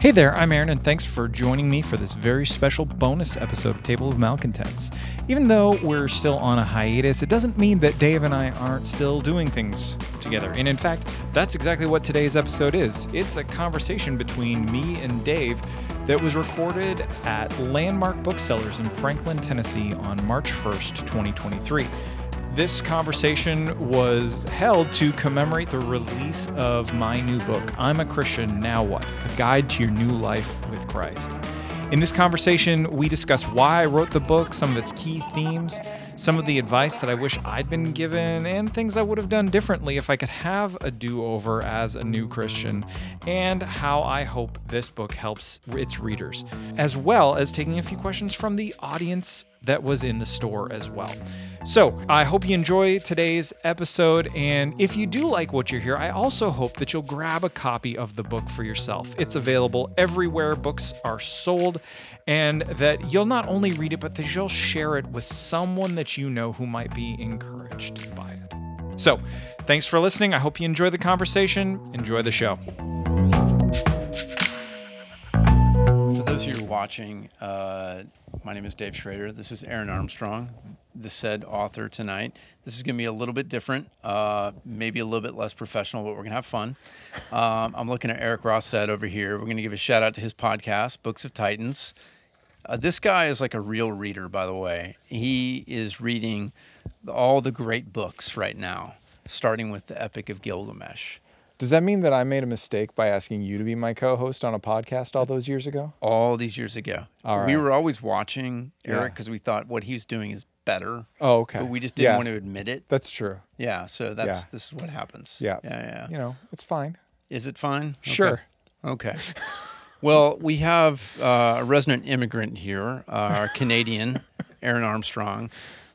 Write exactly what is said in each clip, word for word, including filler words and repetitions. Hey there, I'm Aaron, and thanks for joining me for this very special bonus episode of Table of Malcontents. Even though we're still on a hiatus, it doesn't mean that Dave and I aren't still doing things together. And in fact, that's exactly what today's episode is. It's a conversation between me and Dave that was recorded at Landmark Booksellers in Franklin, Tennessee on March first, twenty twenty-three. This conversation was held to commemorate the release of my new book, I'm a Christian, Now What? A Guide to Your New Life with Christ. In this conversation, we discuss why I wrote the book, some of its key themes, some of the advice that I wish I'd been given, and things I would have done differently if I could have a do-over as a new Christian, and how I hope this book helps its readers, as well as taking a few questions from the audience that was in the store as well. So I hope you enjoy today's episode. And if you do like what you hear, I also hope that you'll grab a copy of the book for yourself. It's available everywhere books are sold, and that you'll not only read it, but that you'll share it with someone that you know who might be encouraged by it. So thanks for listening. I hope you enjoy the conversation. Enjoy the show. For those of you watching, uh, my name is Dave Schrader. This is Aaron Armstrong, the said author tonight. This is going to be a little bit different, uh, maybe a little bit less professional, but we're going to have fun. Um, I'm looking at Eric Ross said over here. We're going to give a shout out to his podcast, Books of Titans. Uh, this guy is like a real reader, by the way. He is reading all the great books right now, starting with the Epic of Gilgamesh. Does that mean that I made a mistake by asking you to be my co-host on a podcast all those years ago? All these years ago. All right. We were always watching Eric because yeah. we thought what he was doing is better. Oh, okay. But we just didn't yeah. want to admit it. That's true. Yeah, so that's yeah. this is what happens. Yeah. Yeah, yeah. You know, it's fine. Is it fine? Sure. Okay. okay. Well, we have uh, a resident immigrant here, uh, our Canadian, Aaron Armstrong,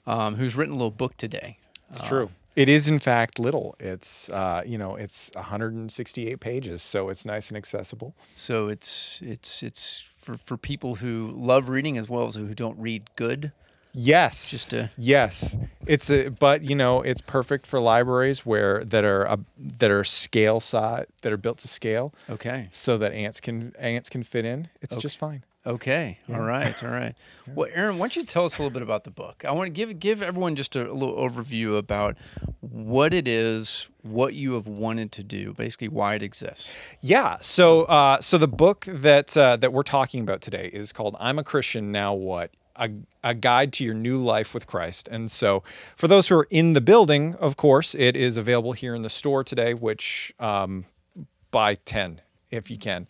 um, who's written a little book today. It's uh, true. It is, in fact, little. It's, uh, you know, it's one hundred sixty-eight pages, so it's nice and accessible. So it's it's it's for, for people who love reading as well as who don't read good. Yes. Just a... Yes. It's a, but you know, it's perfect for libraries where that are uh, that are scale size that are built to scale. Okay. So that ants can ants can fit in. It's okay. Just fine. Okay. Yeah. All right. All right. Well, Aaron, why don't you tell us a little bit about the book? I want to give give everyone just a, a little overview about what it is, what you have wanted to do, basically why it exists. Yeah. So, uh, so the book that uh, that we're talking about today is called "I'm a Christian, Now What? A, a Guide to Your New Life with Christ." And so, for those who are in the building, of course, it is available here in the store today. Which um, buy ten. If you can.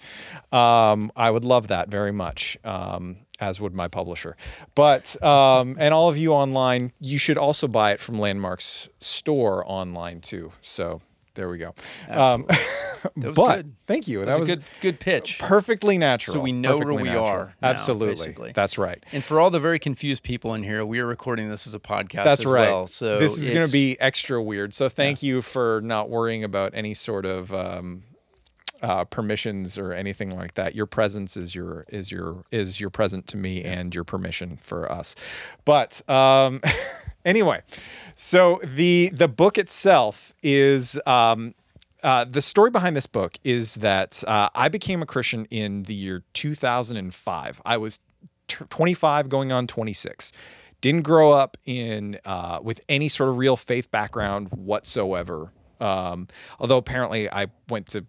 Um, I would love that very much, um, as would my publisher. But, um, and all of you online, you should also buy it from Landmark's store online too. So there we go. Um, that was but good. Thank you. That, that was, was a good, good pitch. Perfectly natural. So we know perfectly where we natural. Are. Now, absolutely. Basically. That's right. And for all the very confused people in here, we are recording this as a podcast That's as right. well. So this is going to be extra weird. So thank yeah. you for not worrying about any sort of, um, Uh, permissions or anything like that. Your presence is your is your is your present to me yeah. and your permission for us. But um, anyway, so the the book itself is um, uh, the story behind this book is that uh, I became a Christian in the year two thousand five. I was t- twenty-five, going on twenty-six. Didn't grow up in uh, with any sort of real faith background whatsoever. Um, although apparently I went to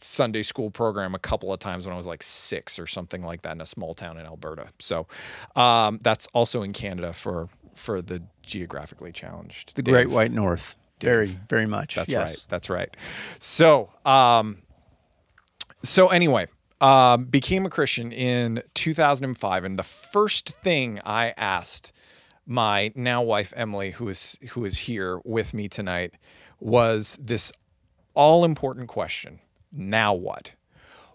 Sunday school program a couple of times when I was like six or something like that in a small town in Alberta. So um, that's also in Canada for for the geographically challenged. The Dave. Great White North. Dave. Very, very much. That's yes. right. That's right. So, um, so anyway, um, became a Christian in two thousand five. And the first thing I asked my now wife, Emily, who is who is here with me tonight, was this all-important question. Now what?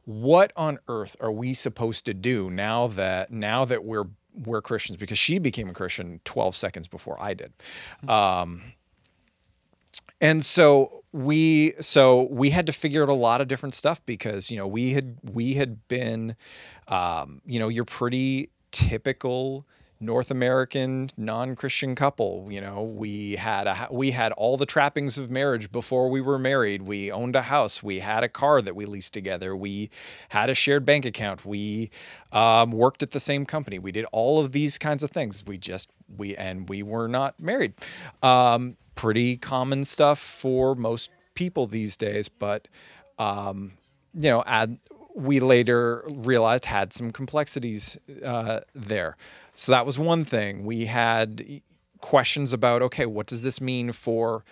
What on earth are we supposed to do now that now that we're we're Christians? Because she became a Christian twelve seconds before I did, um, and so we so we had to figure out a lot of different stuff because you know we had we had been um, you know you're pretty typical North American non-Christian couple. You know, we had a we had all the trappings of marriage before we were married. We owned a house. We had a car that we leased together. We had a shared bank account. We um, worked at the same company. We did all of these kinds of things. We just we and we were not married. Um, pretty common stuff for most people these days, but um, you know, ad, we later realized had some complexities uh, there. So that was one thing. We had questions about, okay, what does this mean for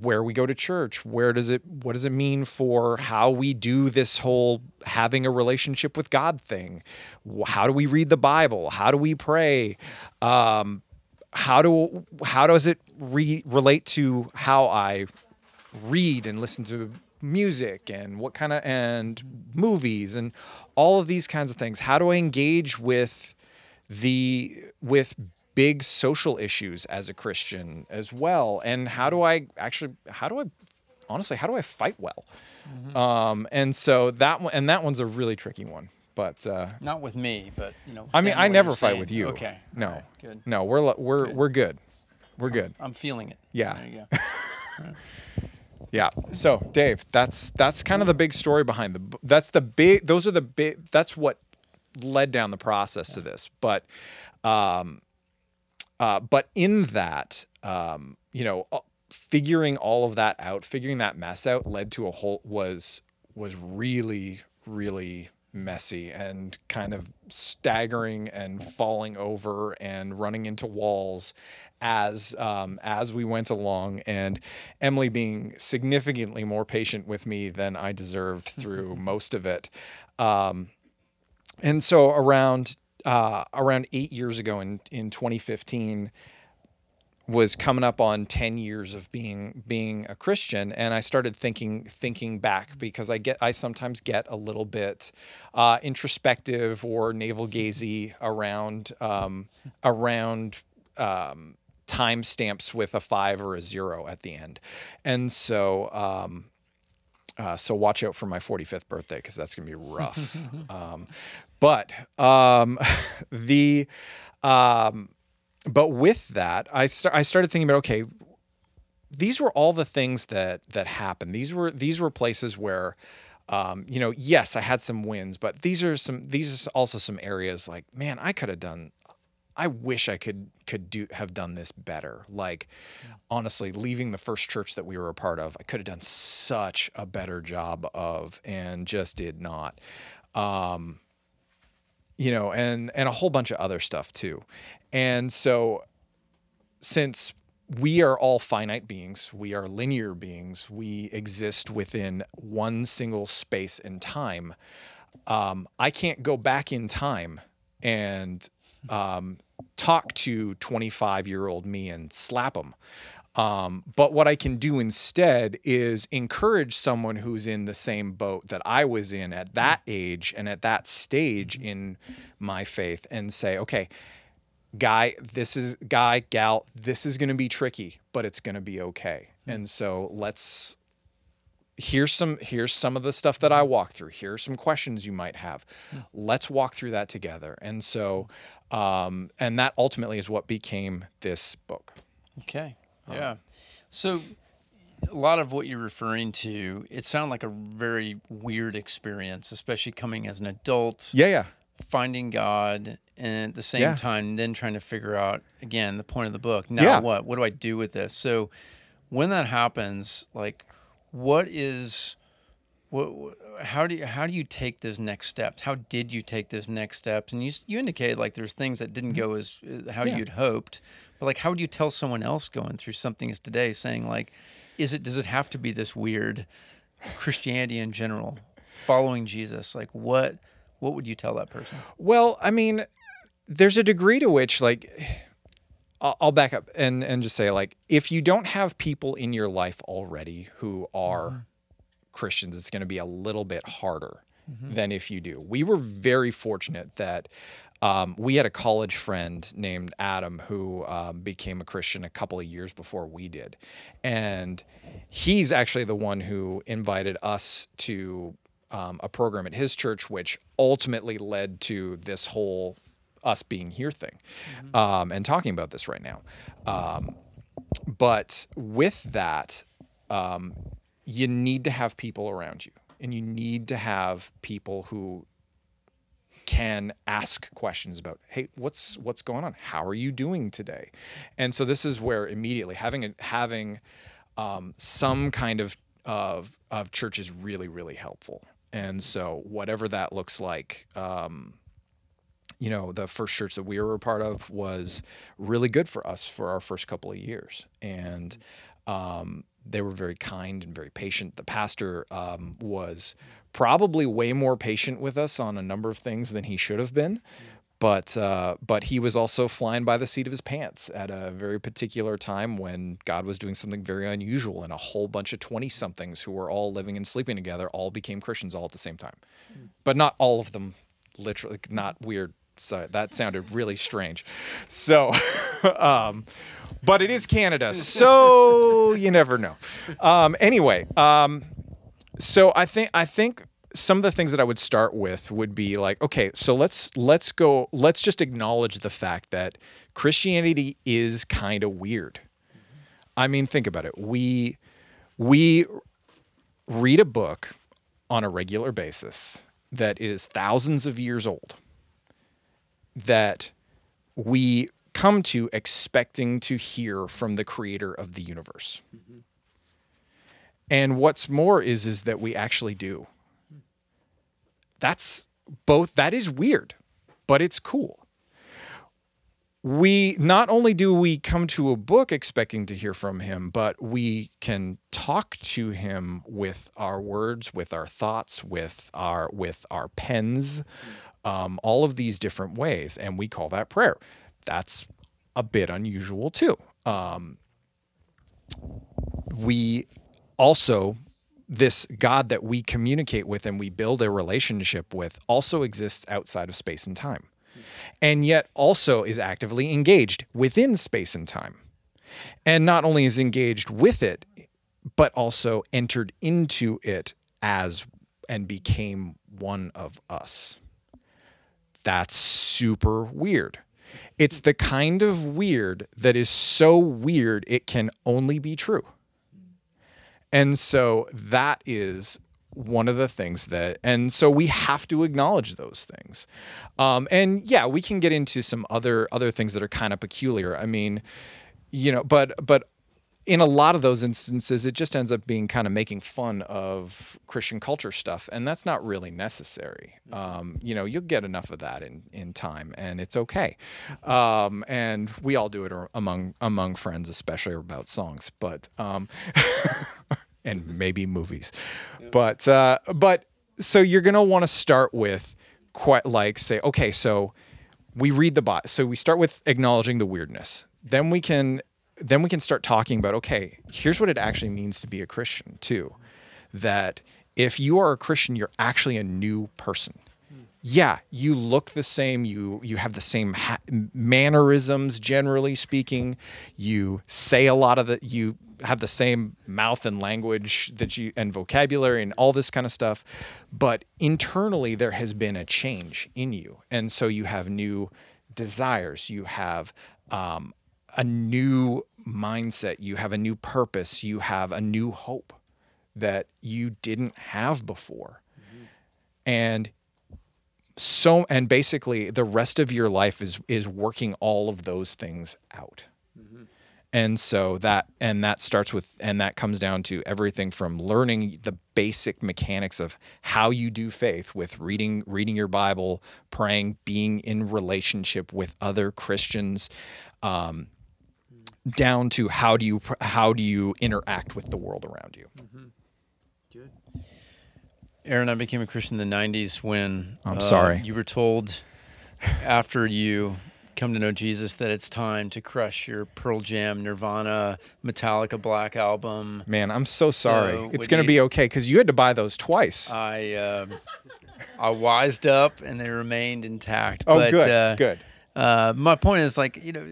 where we go to church? Where does it, what does it mean for how we do this whole having a relationship with God thing? How do we read the Bible? How do we pray? Um, how do, how does it re- relate to how I read and listen to music and what kind of, and movies and all of these kinds of things? How do I engage with the with big social issues as a Christian as well? And how do I actually, how do I, honestly, how do I fight well? Mm-hmm. Um, and so that one, and that one's a really tricky one, but uh, not with me, but you know, I mean, I never fight saying. with you. Okay. No, right. Good. No, we're, we're, good. we're good. We're good. I'm feeling it. Yeah. There you go. All right. Yeah. So Dave, that's, that's kind of the big story behind the, that's the big, those are the big, that's what led down the process to this. But, um, uh, but in that, um, you know, figuring all of that out, figuring that mess out led to a whole, was, was really, really messy and kind of staggering and falling over and running into walls as um, as we went along, and Emily being significantly more patient with me than I deserved through most of it. Um, and so around uh, around eight years ago in in twenty fifteen was coming up on ten years of being being a Christian, and I started thinking thinking back, because I get I sometimes get a little bit uh, introspective or navel-gazy around um, around um, timestamps with a five or a zero at the end, and so um, uh, so watch out for my forty-fifth birthday, because that's gonna be rough. um, but um, the um, But with that, I st- I started thinking about, okay, these were all the things that that happened. These were these were places where, um, you know, yes, I had some wins, but these are some these are also some areas like, man, I could have done. I wish I could could do have done this better. Like, yeah. honestly, leaving the first church that we were a part of, I could have done such a better job of, and just did not. Um, you know, and, and a whole bunch of other stuff too. And so since we are all finite beings, we are linear beings, we exist within one single space and time. Um, I can't go back in time and um, talk to twenty-five-year-old me and slap him. Um, but what I can do instead is encourage someone who's in the same boat that I was in at that age and at that stage in my faith, and say, okay, guy, this is guy, gal, this is going to be tricky, but it's going to be okay. And so let's, here's some, here's some of the stuff that I walk through. Here are some questions you might have. Let's walk through that together. And so, um, and that ultimately is what became this book. Okay. Yeah. So a lot of what you're referring to, it sounded like a very weird experience, especially coming as an adult. Yeah, yeah. Finding God, and at the same yeah. time then trying to figure out, again, the point of the book. Now yeah. what? What do I do with this? So when that happens, like what is what how do you, how do you take those next steps? How did you take those next steps? And you you indicated like there's things that didn't go as how yeah. you'd hoped. But like, how would you tell someone else going through something as today, saying like, is it, does it have to be this weird Christianity in general, following Jesus? Like what, what would you tell that person? Well, I mean, there's a degree to which like, I'll, I'll back up and, and just say like, if you don't have people in your life already who are mm-hmm. Christians, it's going to be a little bit harder mm-hmm. than if you do. We were very fortunate that Um, we had a college friend named Adam who um, became a Christian a couple of years before we did. And he's actually the one who invited us to um, a program at his church, which ultimately led to this whole us being here thing, mm-hmm. um, and talking about this right now. Um, but with that, um, you need to have people around you, and you need to have people who can ask questions about, hey, what's what's going on? How are you doing today? And so this is where immediately having a, having um, some kind of, of of church is really, really helpful. And so whatever that looks like, um, you know, the first church that we were a part of was really good for us for our first couple of years. And um, they were very kind and very patient. The pastor um, was probably way more patient with us on a number of things than he should have been. But uh, but he was also flying by the seat of his pants at a very particular time when God was doing something very unusual, and a whole bunch of twenty-somethings who were all living and sleeping together all became Christians all at the same time. Mm. But not all of them, literally, not weird. So that sounded really strange. So, um, but it is Canada, so you never know. Um, anyway, um, so I think I think... some of the things that I would start with would be like, okay, so let's let's go, let's just acknowledge the fact that Christianity is kind of weird. I mean, think about it. We we read a book on a regular basis that is thousands of years old, that we come to expecting to hear from the creator of the universe. Mm-hmm. And what's more is is that we actually do. That's both, that is weird, but it's cool. We, not only do we come to a book expecting to hear from him, but we can talk to him with our words, with our thoughts, with our, with our pens, um, all of these different ways. And we call that prayer. That's a bit unusual too. Um, we also... this God that we communicate with and we build a relationship with also exists outside of space and time, and yet also is actively engaged within space and time, and not only is engaged with it, but also entered into it as and became one of us. That's super weird. It's the kind of weird that is so weird it can only be true. And so that is one of the things that, and so we have to acknowledge those things. Um, and yeah, we can get into some other other things that are kind of peculiar. I mean, you know, but but in a lot of those instances, it just ends up being kind of making fun of Christian culture stuff, and that's not really necessary. Um, you know, you'll get enough of that in in time, and it's okay. Um, and we all do it among among friends, especially about songs, but. Um, and maybe movies. Yeah. But uh, but so you're going to want to start with quite like say, okay, so we read the Bible. So we start with acknowledging the weirdness. Then we can then we can start talking about, okay, here's what it actually means to be a Christian too. That if you are a Christian, you're actually a new person. Yeah, you look the same, you you have the same ha- mannerisms, generally speaking. You say a lot of the, you have the same mouth and language that you, and vocabulary and all this kind of stuff. But internally, there has been a change in you. And so you have new desires, you have um, a new mindset, you have a new purpose, you have a new hope that you didn't have before. Mm-hmm. And So, and basically the rest of your life is, is working all of those things out. Mm-hmm. And so that, and that starts with, and that comes down to everything from learning the basic mechanics of how you do faith with reading, reading your Bible, praying, being in relationship with other Christians, um, down to how do you, how do you interact with the world around you? Mm-hmm. Good. Aaron, I became a Christian in the nineties when I'm uh, sorry. you were told after you come to know Jesus that it's time to crush your Pearl Jam, Nirvana, Metallica Black Album. Man, I'm so sorry. So it's going to be okay because you had to buy those twice. I uh, I wised up and they remained intact. Oh, but, good, uh, good. Uh, my point is, like, you know,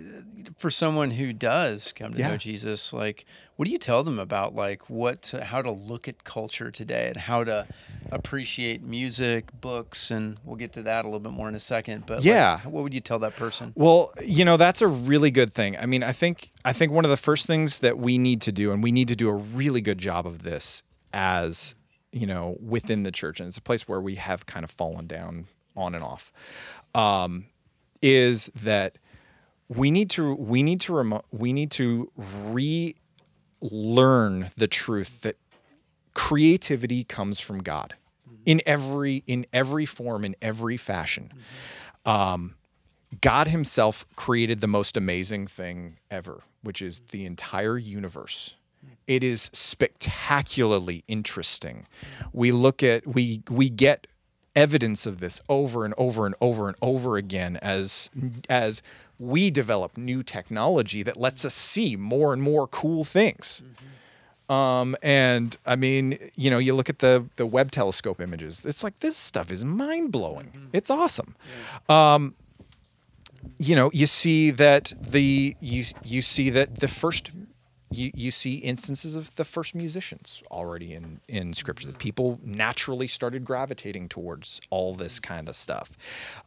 for someone who does come to yeah. know Jesus, like, what do you tell them about, like, what, to, how to look at culture today and how to appreciate music, books, and we'll get to that a little bit more in a second. But yeah, like, what would you tell that person? Well, you know, that's a really good thing. I mean, I think I think one of the first things that we need to do, and we need to do a really good job of this, as you know, within the church, and it's a place where we have kind of fallen down on and off. Um, is that we need to we need to remo- we need to relearn the truth that creativity comes from God mm-hmm. in every in every form, in every fashion. Mm-hmm. Um, God Himself created the most amazing thing ever, which is the entire universe. It is spectacularly interesting. We look at we we get. evidence of this over and over and over and over again as as we develop new technology that lets us see more and more cool things. Mm-hmm. Um, and I mean, you know, you look at the the Webb telescope images. It's like, this stuff is mind-blowing. Mm-hmm. It's awesome. Yeah. Um, you know, you see that the you you see that the first You, you see instances of the first musicians already in, in scripture. The people naturally started gravitating towards all this kind of stuff.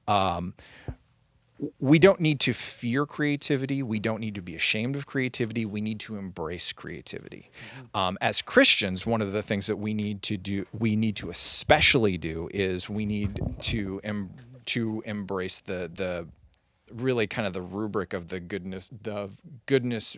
Um, we don't need to fear creativity. We don't need to be ashamed of creativity. We need to embrace creativity. Um, as Christians, one of the things that we need to do, we need to especially do, is we need to em- to embrace the the really kind of the rubric of the goodness the goodness.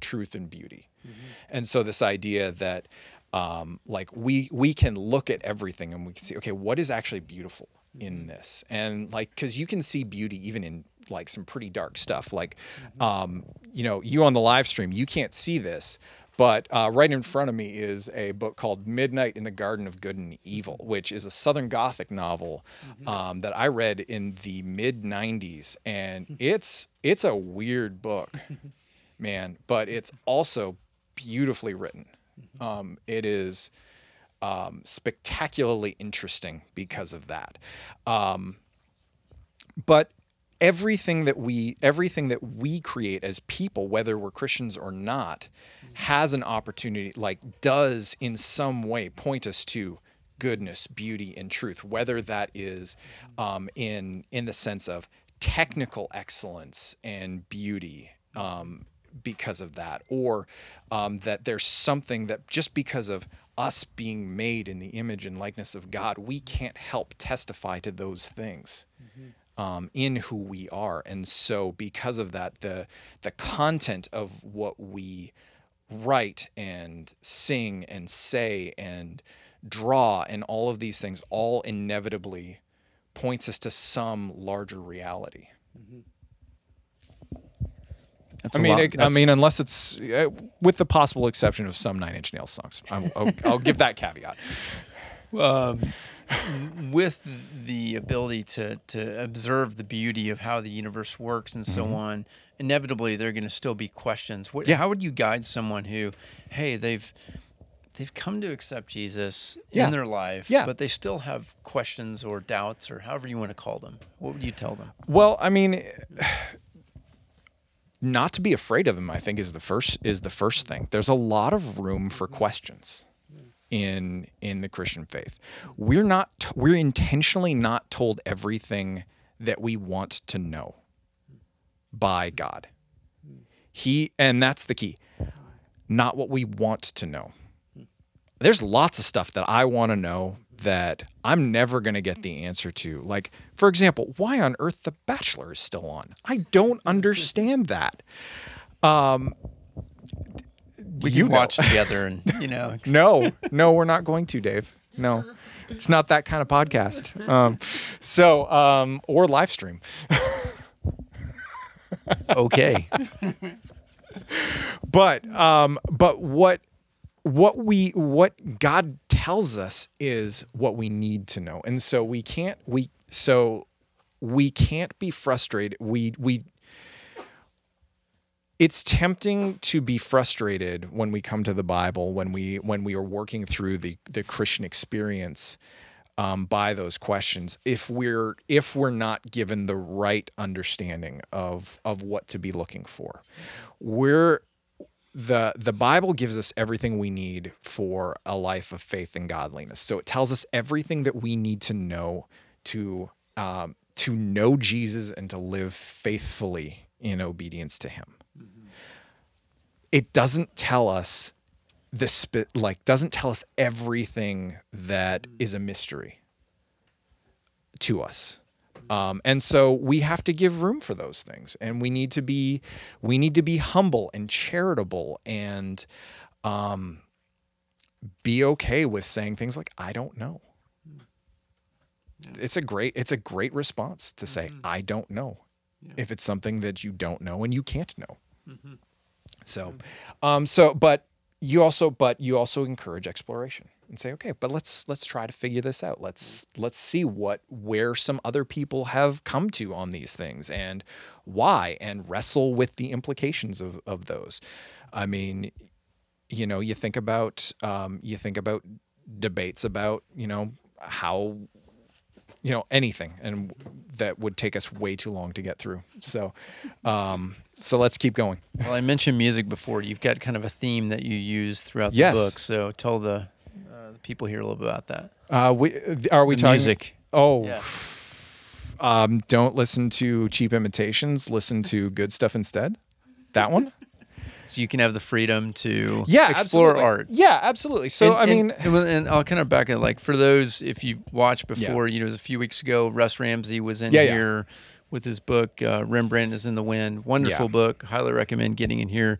truth and beauty. Mm-hmm. And so this idea that um, like we we can look at everything and we can see, okay, what is actually beautiful mm-hmm. in this? And like, because you can see beauty even in like some pretty dark stuff. Like, mm-hmm. um, you know, you on the live stream, you can't see this, but uh, right in front of me is a book called Midnight in the Garden of Good and Evil, which is a Southern Gothic novel mm-hmm. um, that I read in the mid nineties. And it's it's a weird book. Man, but it's also beautifully written. Um, it is um, spectacularly interesting because of that. Um, but everything that we everything that we create as people, whether we're Christians or not, has an opportunity, like does in some way point us to goodness, beauty, and truth. Whether that is um, in in the sense of technical excellence and beauty. Um, because of that, or um, that there's something that just because of us being made in the image and likeness of God, we can't help testify to those things mm-hmm. um, in who we are. And so because of that, the the content of what we write and sing and say and draw and all of these things all inevitably points us to some larger reality. Mm-hmm. That's I mean, it, I mean, unless it's uh, with the possible exception of some Nine Inch Nails songs, I'll, I'll, I'll give that caveat. Um, with the ability to to observe the beauty of how the universe works and so mm-hmm. on, inevitably there are going to still be questions. What, yeah. How would you guide someone who, hey, they've they've come to accept Jesus yeah. in their life, yeah. but they still have questions or doubts or however you want to call them? What would you tell them? Well, I mean. Not to be afraid of them, I think, is the first is the first thing. There's a lot of room for questions in in the Christian faith. We're not we're intentionally not told everything that we want to know by God. He and that's the key. Not what we want to know. There's lots of stuff that I want to know that I'm never going to get the answer to. Like, for example, why on earth The Bachelor is still on? I don't understand that. Um, we can watch together and, you know. no, no, we're not going to, Dave. No, it's not that kind of podcast. Um, so, um, or live stream. okay. but, um, but what, What we what God tells us is what we need to know, and so we can't we so we can't be frustrated. We we it's tempting to be frustrated when we come to the Bible, when we when we are working through the the Christian experience, um, by those questions if we're if we're not given the right understanding of of what to be looking for. We're the the Bible gives us everything we need for a life of faith and godliness. So it tells us everything that we need to know to um, to know Jesus and to live faithfully in obedience to him. Mm-hmm. It doesn't tell us the sp- like doesn't tell us everything that is a mystery to us. Um, and so we have to give room for those things, and we need to be, we need to be humble and charitable and, um, be okay with saying things like, I don't know. Yeah. It's a great, it's a great response to say, mm-hmm. I don't know yeah. if it's something that you don't know and you can't know. Mm-hmm. So, um, so, but you also, but you also encourage exploration and say, okay, but let's, let's try to figure this out. Let's, let's see what, where some other people have come to on these things and why, and wrestle with the implications of, of those. I mean, you know, you think about, um, you think about debates about, you know, how, you know, anything, and that would take us way too long to get through. So, um, so let's keep going. Well, I mentioned music before. You've got kind of a theme that you use throughout yes. the book. So tell the, uh, the people here a little bit about that. Uh, we are we the talking music? Oh, yeah. um, don't listen to cheap imitations. Listen to good stuff instead. That one. So you can have the freedom to yeah, explore absolutely. art. Yeah, absolutely. So, and, I mean... And, and I'll kind of back it, like, for those, if you watched before, yeah. you know, it was a few weeks ago, Russ Ramsey was in yeah, here yeah. with his book, uh, Rembrandt is in the Wind. Wonderful yeah. book. Highly recommend getting in here.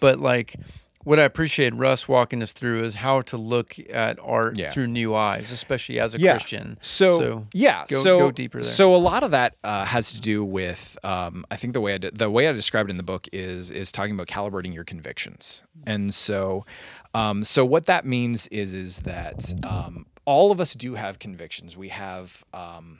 But, like, what I appreciate Russ walking us through is how to look at art yeah. through new eyes, especially as a yeah. Christian. So, so yeah. Go, so, go deeper there. So a lot of that uh, has to do with, um, I think the way I de- the way I described it in the book is is talking about calibrating your convictions. And so, um, so what that means is is that um, all of us do have convictions. We have, um,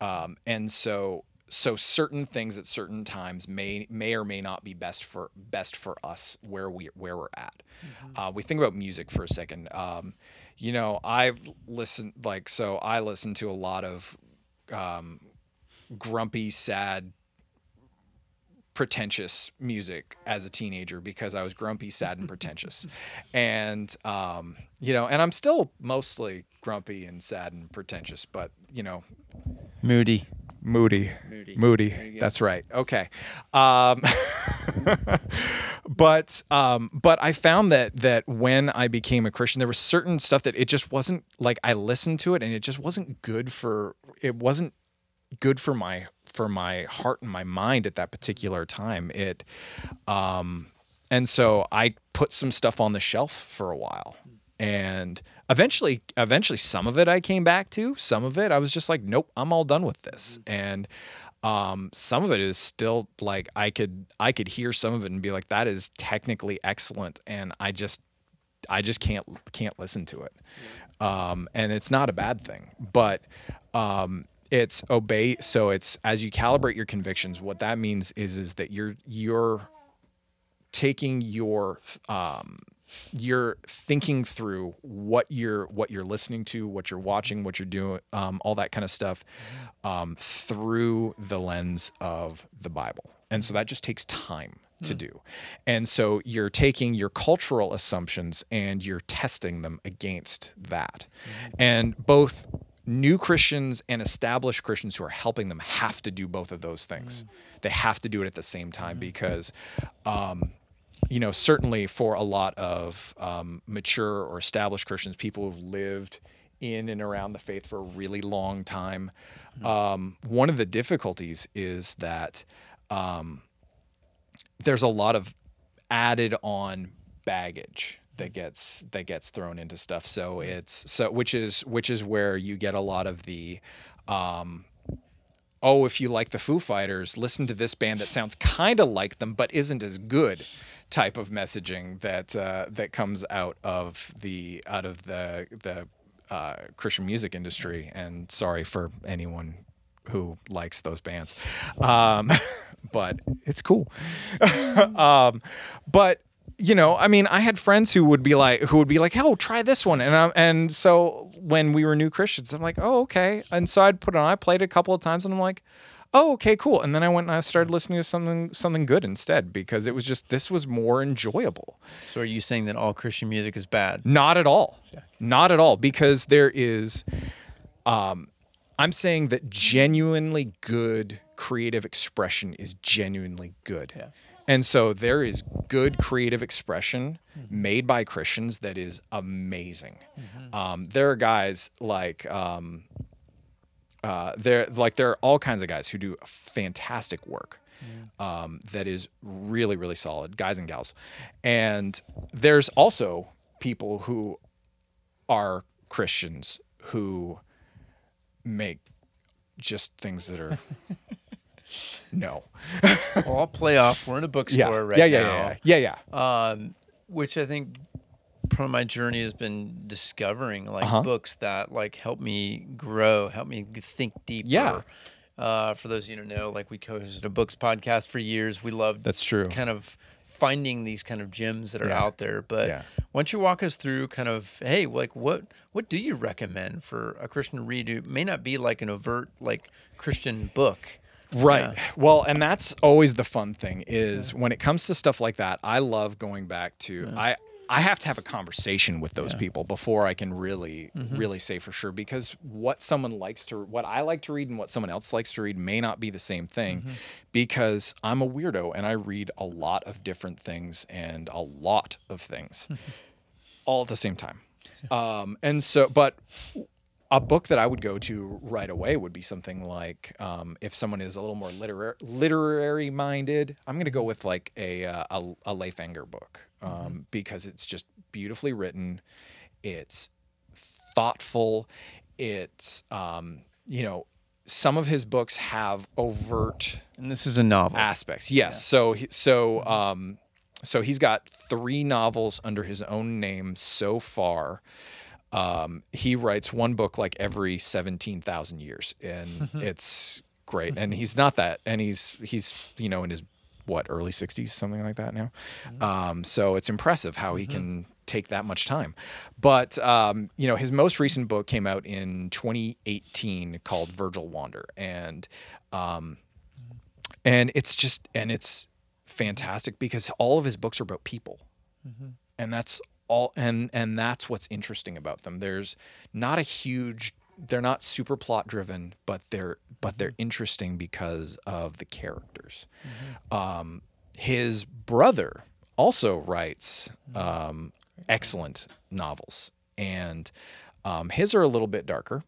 um, and so. So certain things at certain times may may or may not be best for best for us where we where we're at. Mm-hmm. Uh, we think about music for a second. Um, you know, I listen like so. I listen to a lot of um, grumpy, sad, pretentious music as a teenager because I was grumpy, sad, and pretentious. And um, you know, and I'm still mostly grumpy and sad and pretentious, but you know, moody. Moody. Moody. Moody. That's right. Okay. Um, but um, but I found that that when I became a Christian, there was certain stuff that it just wasn't like I listened to it and it just wasn't good for it wasn't good for my for my heart and my mind at that particular time. It um, and so I put some stuff on the shelf for a while. And eventually, eventually some of it I came back to, some of it I was just like, nope, I'm all done with this. And um, some of it is still like, I could, I could hear some of it and be like, that is technically excellent. And I just, I just can't, can't listen to it. Um, and it's not a bad thing, but um, it's obey. So it's, as you calibrate your convictions, what that means is, is that you're, you're taking your, um, you're thinking through what you're what you're listening to, what you're watching, what you're doing, um, all that kind of stuff um, through the lens of the Bible. And so that just takes time to mm. do. And so you're taking your cultural assumptions and you're testing them against that. Mm. And both new Christians and established Christians who are helping them have to do both of those things. Mm. They have to do it at the same time mm. because... Um, You know, certainly for a lot of um, mature or established Christians, people who've lived in and around the faith for a really long time, um, one of the difficulties is that um, there's a lot of added-on baggage that gets that gets thrown into stuff. So it's so which is which is where you get a lot of the. Um, Oh, if you like the Foo Fighters, listen to this band that sounds kind of like them but isn't as good type of messaging that uh, that comes out of the out of the the uh, Christian music industry. And sorry for anyone who likes those bands, um, but it's cool. um, but you know, I mean, I had friends who would be like, who would be like, oh, try this one. And I, and so when we were new Christians, I'm like, oh, okay. And so I'd put it on, I played it a couple of times and I'm like, oh, okay, cool. And then I went and I started listening to something something good instead, because it was just, this was more enjoyable. So are you saying that all Christian music is bad? Not at all. Yeah. Not at all. Because there is, um, I'm saying that genuinely good creative expression is genuinely good. Yeah. And so there is good creative expression made by Christians that is amazing. Mm-hmm. Um, there are guys like... Um, Uh, there, like, there are all kinds of guys who do fantastic work, yeah. um, that is really, really solid, guys and gals. And there's also people who are Christians who make just things that are no. Well, I'll play off. We're in a bookstore yeah. right yeah, yeah, now. Yeah, yeah, yeah, yeah. Um, which I think part of my journey has been discovering like uh-huh. books that like help me grow, help me think deeper. Yeah. Uh, for those of you who don't know, like we co-hosted a books podcast for years. We loved that's true. Kind of finding these kind of gems that are yeah. out there. But yeah. why don't you walk us through kind of, hey, like what what do you recommend for a Christian read? It may not be like an overt like Christian book. Right. Yeah. Well, and that's always the fun thing is yeah. when it comes to stuff like that, I love going back to yeah. I I have to have a conversation with those yeah. people before I can really, mm-hmm. really say for sure, because what someone likes to, what I like to read and what someone else likes to read may not be the same thing, mm-hmm. because I'm a weirdo and I read a lot of different things and a lot of things all at the same time. Um, and so, but a book that I would go to right away would be something like, um, if someone is a little more literary, literary minded, I'm going to go with like a, uh, a, a Leif Enger book. Um, mm-hmm. because it's just beautifully written, it's thoughtful, it's, um, you know, some of his books have overt and this is a novel aspects. Yes, yeah. so so um, so he's got three novels under his own name so far. Um, he writes one book like every seventeen thousand years, and it's great. And he's not that, and he's he's you know in his what, early sixties, something like that now. Um, so it's impressive how he can take that much time. But, um, you know, his most recent book came out in twenty eighteen called Virgil Wander. And, um, and it's just, and it's fantastic because all of his books are about people. Mm-hmm. And that's all, and, and that's what's interesting about them. There's not a huge, they're not super plot driven, but they're but they're interesting because of the characters. Mm-hmm. Um, his brother also writes um, excellent novels, and um, his are a little bit darker.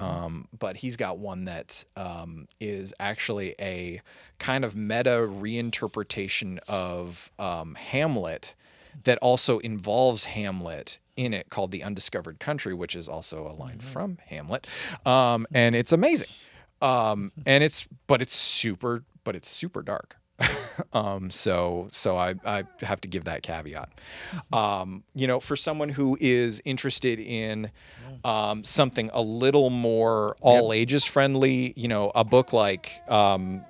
Um, but he's got one that um, is actually a kind of meta reinterpretation of um, Hamlet that also involves Hamlet in it, called The Undiscovered Country, which is also a line mm-hmm. from Hamlet. Um, and it's amazing. Um, and it's, but it's super, but it's super dark. um, so, so I, I have to give that caveat. Um, you know, for someone who is interested in, um, something a little more all yep. ages friendly, you know, a book like, um,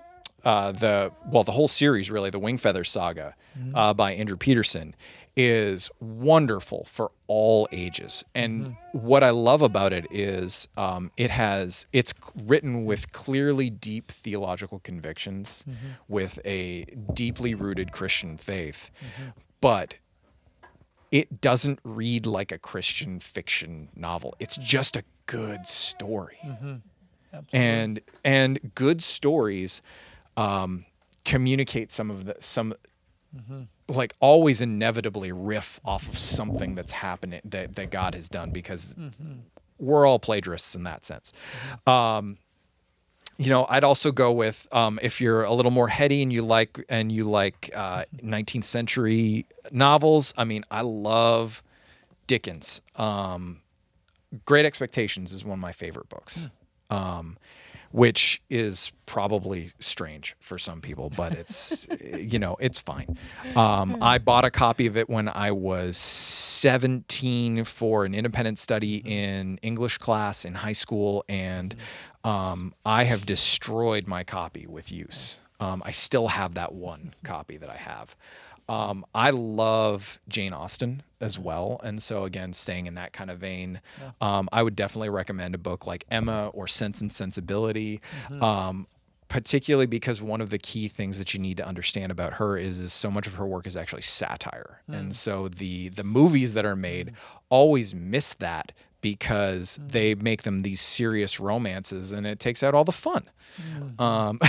uh, the, well, the whole series really, the Wingfeather Saga, mm-hmm. uh, by Andrew Peterson, is wonderful for all ages. And mm-hmm. what I love about it is um, it has, it's written with clearly deep theological convictions, mm-hmm. with a deeply rooted Christian faith, mm-hmm. but it doesn't read like a Christian fiction novel. It's mm-hmm. just a good story. Mm-hmm. Absolutely. And, and good stories um, communicate some of the, some, mm-hmm. like always inevitably riff off of something that's happening that, that God has done, because mm-hmm. we're all plagiarists in that sense. Um, you know, I'd also go with, um, if you're a little more heady and you like, and you like, uh, nineteenth century novels. I mean, I love Dickens. Um, Great Expectations is one of my favorite books. Mm. Um, which is probably strange for some people, but it's, you know, it's fine. Um, I bought a copy of it when I was seventeen for an independent study in English class in high school, and um, I have destroyed my copy with use. Um, I still have that one copy that I have. Um, I love Jane Austen as well. And so again, staying in that kind of vein, um, I would definitely recommend a book like Emma or Sense and Sensibility, mm-hmm. um, particularly because one of the key things that you need to understand about her is, is so much of her work is actually satire. Mm. And so the, the movies that are made mm. always miss that, because mm. they make them these serious romances, and it takes out all the fun. Mm. Um,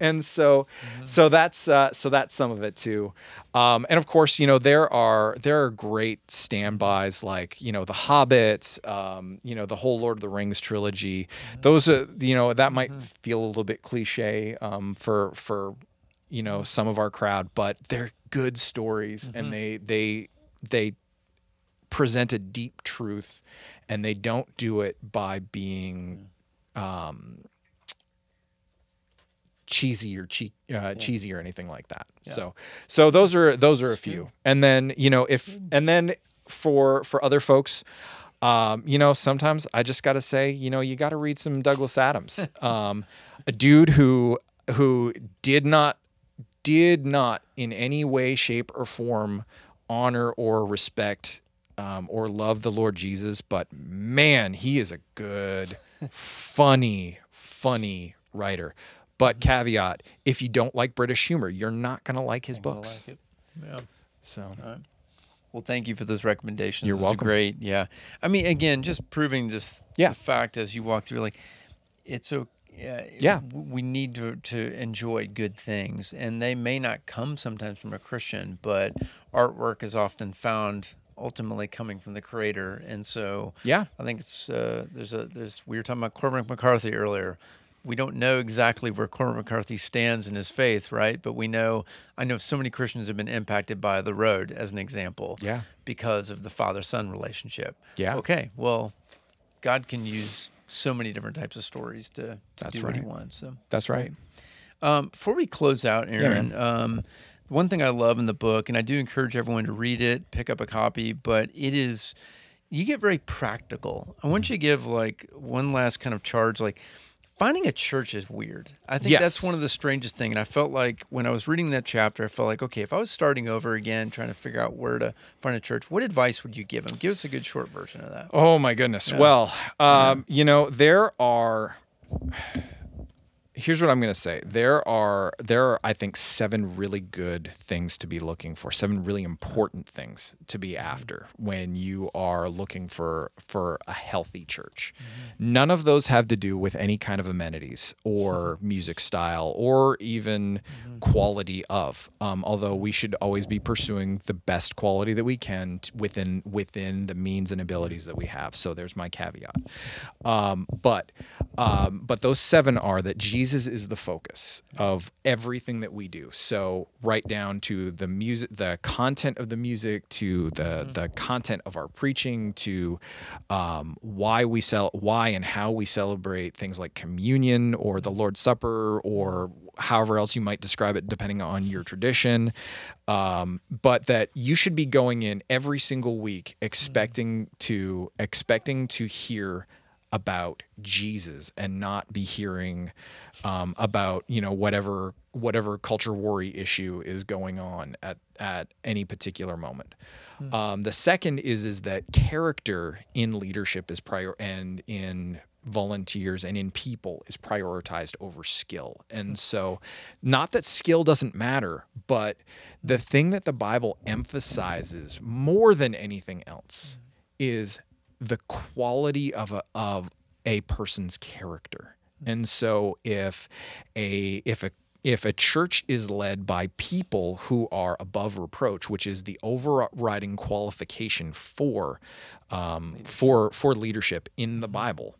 and so, mm. so that's, uh, so that's some of it too. Um, and of course, you know, there are, there are great standbys like, you know, The Hobbit, um, you know, the whole Lord of the Rings trilogy. Mm. Those are, you know, that might mm. feel a little bit cliche, um, for, for, you know, some of our crowd, but they're good stories, mm-hmm. and they, they, they, present a deep truth, and they don't do it by being um, cheesy or cheek, uh, yeah. cheesy or anything like that. Yeah. So, so those are those are a few. And then you know if and then for for other folks, um, you know sometimes I just got to say you know you got to read some Douglas Adams, um, a dude who who did not did not in any way, shape, or form honor or respect. Um, or love the Lord Jesus, but man, he is a good, funny, funny writer. But caveat, if you don't like British humor, you're not going to like his I'm books. Like it. Yeah. So, right. Well, thank you for those recommendations. You're this welcome. Great. Yeah. I mean, again, just proving this yeah. fact as you walk through, like, it's okay. Yeah, yeah, we need to to enjoy good things, and they may not come sometimes from a Christian, but artwork is often found ultimately coming from the creator. And so yeah. I think it's uh, there's a there's we were talking about Cormac McCarthy earlier. We don't know exactly where Cormac McCarthy stands in his faith, right? But we know I know so many Christians have been impacted by The Road as an example. Yeah. Because of the father-son relationship. Yeah. Okay. Well, God can use so many different types of stories to, to do right. what he wants. So that's, that's right. right. Um, before we close out, Aaron, yeah, um one thing I love in the book, and I do encourage everyone to read it, pick up a copy, but it is, you get very practical. I want you to give like one last kind of charge, like finding a church is weird. I think yes. that's one of the strangest things. And I felt like when I was reading that chapter, I felt like, okay, if I was starting over again, trying to figure out where to find a church, what advice would you give them? Give us a good short version of that. Oh my goodness. Yeah. Well, um, yeah. you know, there are... Here's what I'm going to say. There are, there are, I think, seven really good things to be looking for, seven really important things to be after when you are looking for, for a healthy church. Mm-hmm. None of those have to do with any kind of amenities or music style or even mm-hmm. quality of, um, although we should always be pursuing the best quality that we can t- within, within the means and abilities that we have. So there's my caveat. Um, but, um, but those seven are that Jesus Jesus is the focus of everything that we do. So right down to the music, the content of the music, to the mm-hmm. the content of our preaching, to um, why we sell, why and how we celebrate things like communion or the Lord's Supper or however else you might describe it, depending on your tradition. Um, but that you should be going in every single week expecting mm-hmm. to expecting to hear about Jesus and not be hearing um, about, you know, whatever whatever culture worry issue is going on at, at any particular moment. Mm. Um, the second is is that character in leadership is prior and in volunteers and in people is prioritized over skill. And mm. so not that skill doesn't matter, but the thing that the Bible emphasizes more than anything else mm. is the quality of a, of a person's character. And so if a if a if a church is led by people who are above reproach, which is the overriding qualification for um, for for leadership in the Bible,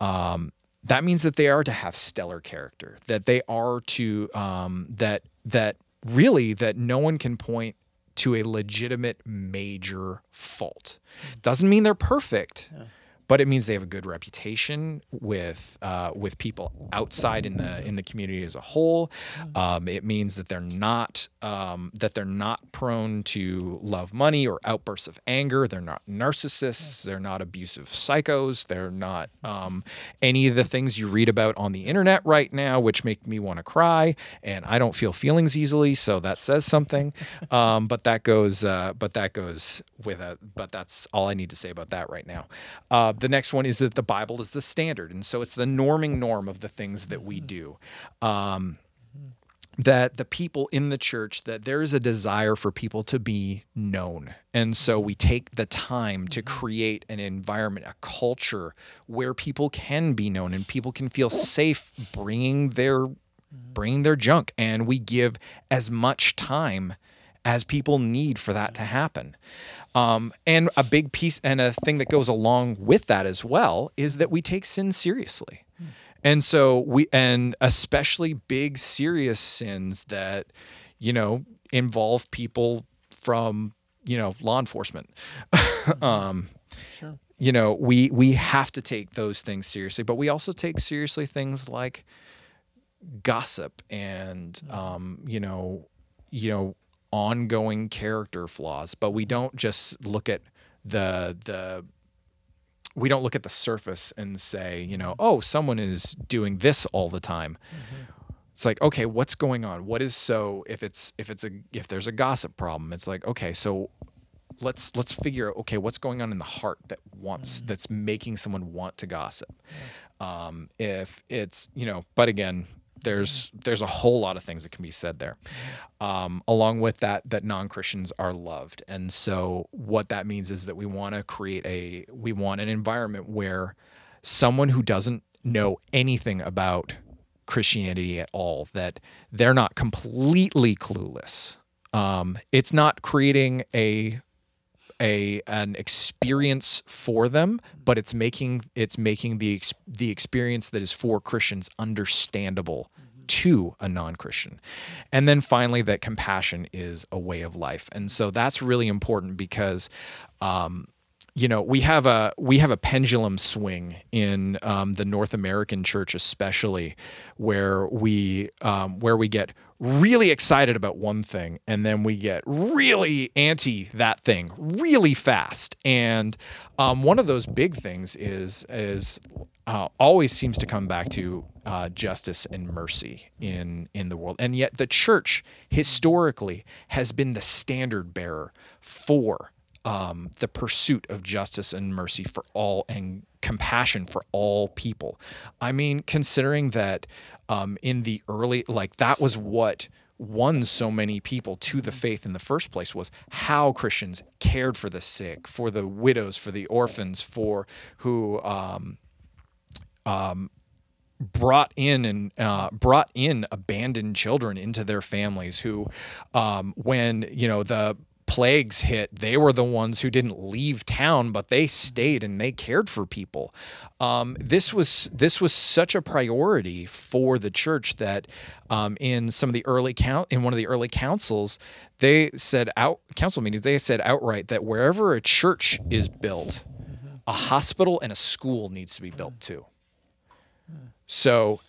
um, that means that they are to have stellar character, that they are to um, that that really that no one can point to a legitimate major fault. Doesn't mean they're perfect, yeah. but it means they have a good reputation with uh, with people outside in the in the community as a whole. Um, it means that they're not um, that they're not prone to love money or outbursts of anger. They're not narcissists. They're not abusive psychos. They're not um, any of the things you read about on the internet right now, which make me want to cry. And I don't feel feelings easily, so that says something. Um, but that goes. Uh, but that goes with a. But that's all I need to say about that right now. Uh, the next one is that the Bible is the standard, and so it's the norming norm of the things that we do. Um, that the people in the church, that there is a desire for people to be known. And so we take the time to create an environment, a culture where people can be known and people can feel safe bringing their, bringing their junk. And we give as much time as people need for that to happen. Um, and a big piece and a thing that goes along with that as well is that we take sin seriously. Mm. And so we, and especially big, serious sins that, you know, involve people from, you know, law enforcement. um, sure. You know, we, we have to take those things seriously, but we also take seriously things like gossip and, um, you know, you know, ongoing character flaws, but we don't just look at the the we don't look at the surface and say, you know, oh, someone is doing this all the time. Mm-hmm. It's like, okay, what's going on? What is so if it's if it's a if there's a gossip problem, it's like, okay, so let's let's figure out, okay, what's going on in the heart that wants mm-hmm. that's making someone want to gossip. Yeah. Um, if it's, you know, but again, There's there's a whole lot of things that can be said there. Um, along with that, that non-Christians are loved. And so what that means is that we want to create a, we want an environment where someone who doesn't know anything about Christianity at all, that they're not completely clueless. Um, it's not creating a a an experience for them, but it's making it's making the the experience that is for Christians understandable mm-hmm. to a non-Christian. And then finally, that compassion is a way of life. And so that's really important because um you know, we have a we have a pendulum swing in um, the North American church, especially, where we um, where we get really excited about one thing, and then we get really anti that thing really fast. And um, one of those big things is is uh, always seems to come back to uh, justice and mercy in in the world, and yet the church historically has been the standard bearer for. Um, the pursuit of justice and mercy for all and compassion for all people. I mean, considering that um, in the early, like that was what won so many people to the faith in the first place was how Christians cared for the sick, for the widows, for the orphans, for who um, um, brought in and uh, brought in abandoned children into their families who um, when, you know, the plagues hit, they were the ones who didn't leave town, but they stayed and they cared for people. Um, this was this was such a priority for the church that um, in some of the early count in one of the early councils, they said out council meetings they said outright that wherever a church is built, a hospital and a school needs to be built too. So.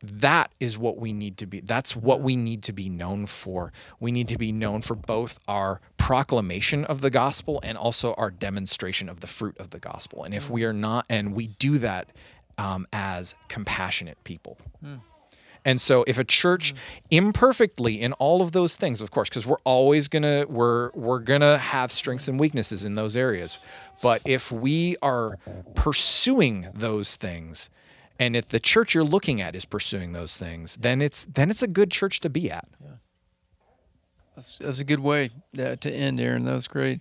That is what we need to be. That's what we need to be known for. We need to be known for both our proclamation of the gospel and also our demonstration of the fruit of the gospel. And if we are not, and we do that um, as compassionate people. Mm. And so if a church imperfectly in all of those things, of course, because we're always going to, we're, we're going to have strengths and weaknesses in those areas. But if we are pursuing those things, and if the church you're looking at is pursuing those things, then it's then it's a good church to be at. Yeah. That's that's a good way uh, to end, Aaron. That was great.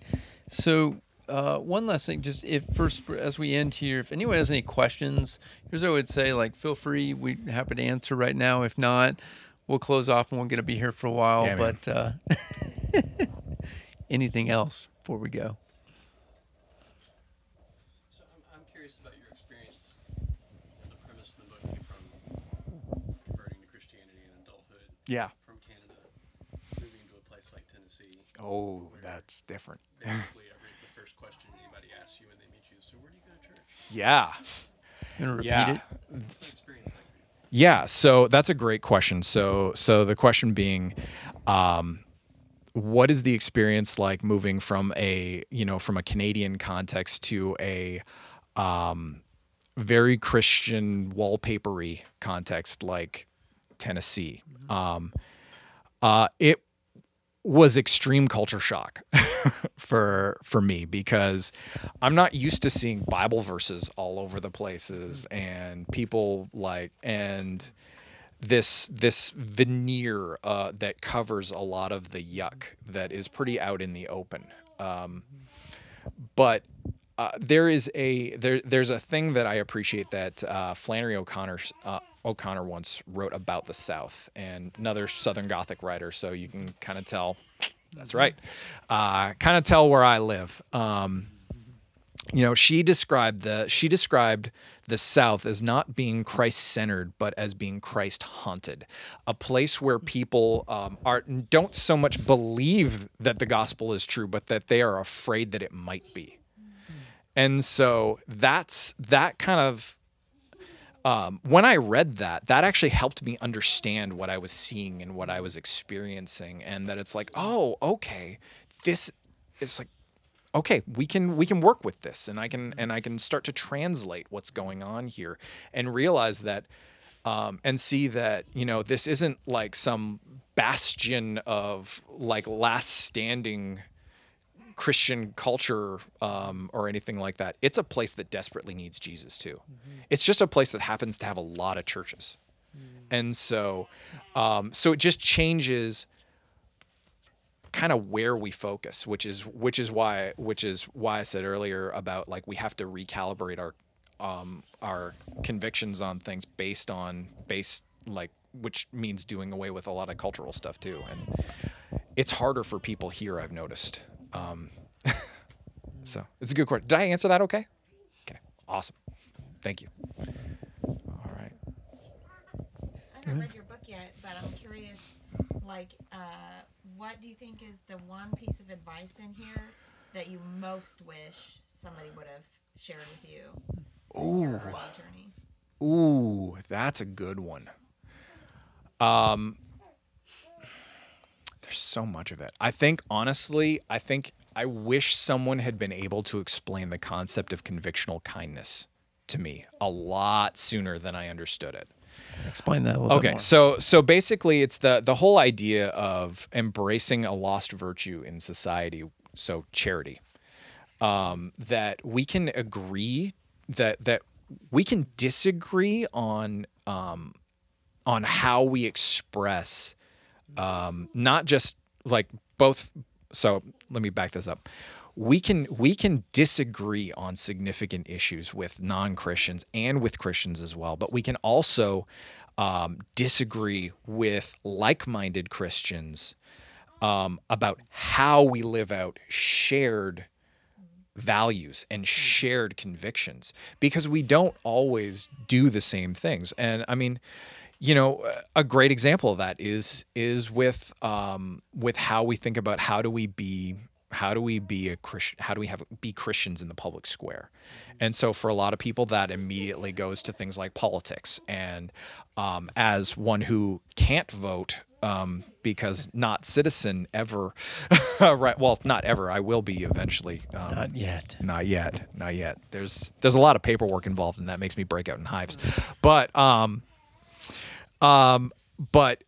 So uh, one last thing, just if first as we end here, if anyone has any questions, here's what I would say: like, feel free. We're happy to answer right now. If not, we'll close off and we're going to be here for a while. Yeah, but uh, anything else before we go? Yeah. From Canada, moving to a place like Tennessee. Oh, that's different. Basically, every the first question anybody asks you when they meet you is, "So where do you go to church?" Yeah. You want to repeat yeah. it? Yeah. So that's a great question. So, so the question being, um, what is the experience like moving from a, you know, from a Canadian context to a, um, very Christian wallpapery context like Tennessee? Mm-hmm. Um, uh, it was extreme culture shock for for me, because I'm not used to seeing Bible verses all over the places and people like, and this this veneer uh, that covers a lot of the yuck that is pretty out in the open. Um, but uh, there is a there there's a thing that I appreciate that uh, Flannery O'Connor. Uh, O'Connor once wrote about the South, and another Southern Gothic writer, so you can kind of tell, that's right, uh, kind of tell where I live. Um, you know, she described the she described the South as not being Christ-centered, but as being Christ-haunted, a place where people um, are don't so much believe that the gospel is true, but that they are afraid that it might be. And so that's that kind of. Um, when I read that, that actually helped me understand what I was seeing and what I was experiencing, and that it's like, oh, okay, this is like, okay, we can we can work with this, and I can and I can start to translate what's going on here, and realize that, um, and see that, you know, this isn't like some bastion of like last standing Christian culture um, or anything like that. It's a place that desperately needs Jesus too. Mm-hmm. It's just a place that happens to have a lot of churches. Mm. And so, um, so it just changes kind of where we focus, which is, which is why, which is why I said earlier about like, we have to recalibrate our, um, our convictions on things based on based like, which means doing away with a lot of cultural stuff too. And it's harder for people here, I've noticed. Um, so it's a good question. Did I answer that okay? Okay. Awesome. Thank you. All right. I haven't read your book yet, but I'm curious, like, uh, what do you think is the one piece of advice in here that you most wish somebody would have shared with you on your early journey? Ooh, that's a good one. Um, There's so much of it. I think, honestly, I think I wish someone had been able to explain the concept of convictional kindness to me a lot sooner than I understood it. Explain that a little okay, bit more. Okay, so so basically it's the, the whole idea of embracing a lost virtue in society, so charity, um, that we can agree, that that we can disagree on um, on how we express Um, not just like both. So let me back this up. We can, we can disagree on significant issues with non-Christians and with Christians as well, but we can also, um, disagree with like-minded Christians, um, about how we live out shared values and shared convictions, because we don't always do the same things. And I mean, you know, a great example of that is is with um, with how we think about how do we be how do we be a Christian how do we have be Christians in the public square, and so for a lot of people that immediately goes to things like politics. And um, as one who can't vote um, because not citizen ever, right? Well, not ever. I will be eventually. Um, not yet. Not yet. Not yet. There's there's a lot of paperwork involved, and that makes me break out in hives. But um, Um, but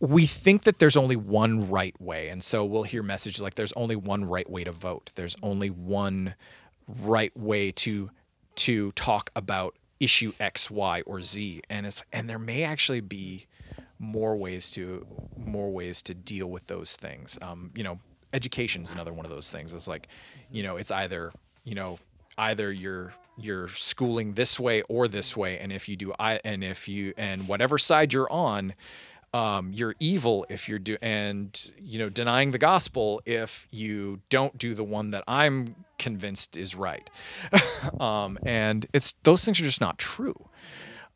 we think that there's only one right way. And so we'll hear messages like there's only one right way to vote. There's only one right way to, to talk about issue X, Y, or Z. And it's, and there may actually be more ways to, more ways to deal with those things. Um, you know, education's another one of those things. It's like, you know, it's either, you know, either you're, you're schooling this way or this way. And if you do, I, and if you, and whatever side you're on, um, you're evil if you're do, and, you know, denying the gospel if you don't do the one that I'm convinced is right. um, and it's, those things are just not true.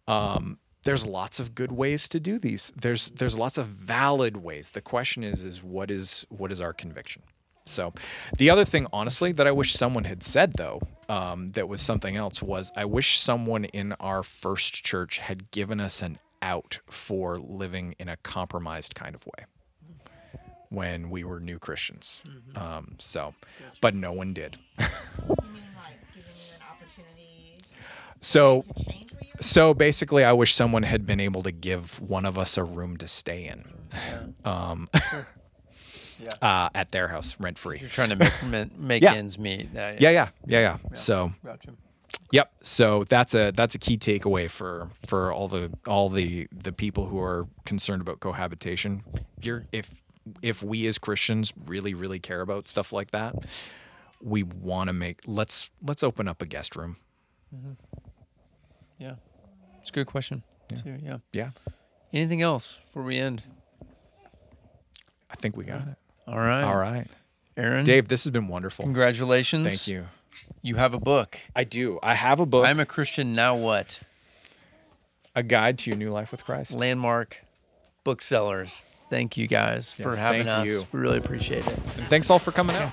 Um, there's lots of good ways to do these. There's, there's lots of valid ways. The question is, is what is, what is our conviction? So the other thing, honestly, that I wish someone had said, though, um, that was something else, was I wish someone in our first church had given us an out for living in a compromised kind of way when we were new Christians. Mm-hmm. Um, so, gotcha. But no one did. You mean like giving you an opportunity so, to change where you were? So basically I wish someone had been able to give one of us a room to stay in. Yeah. Um, yeah. uh, at their house, rent free. You're trying to make, make yeah. ends meet. Uh, yeah. Yeah, yeah, yeah, yeah. yeah. So. Gotcha. Yep. So that's a that's a key takeaway for, for all the all the, the people who are concerned about cohabitation. You're if if we as Christians really really care about stuff like that, we want to make let's let's open up a guest room. Mm-hmm. Yeah, it's a good question. Yeah. Too, yeah. Yeah. Anything else before we end? I think we got it. All right. All right. Aaron, Dave, this has been wonderful. Congratulations. Thank you. You have a book. I do. I have a book. I'm a Christian, Now What? A Guide to Your New Life with Christ. Landmark Booksellers. Thank you guys yes, for having us. You. We really appreciate it. And thanks all for coming out.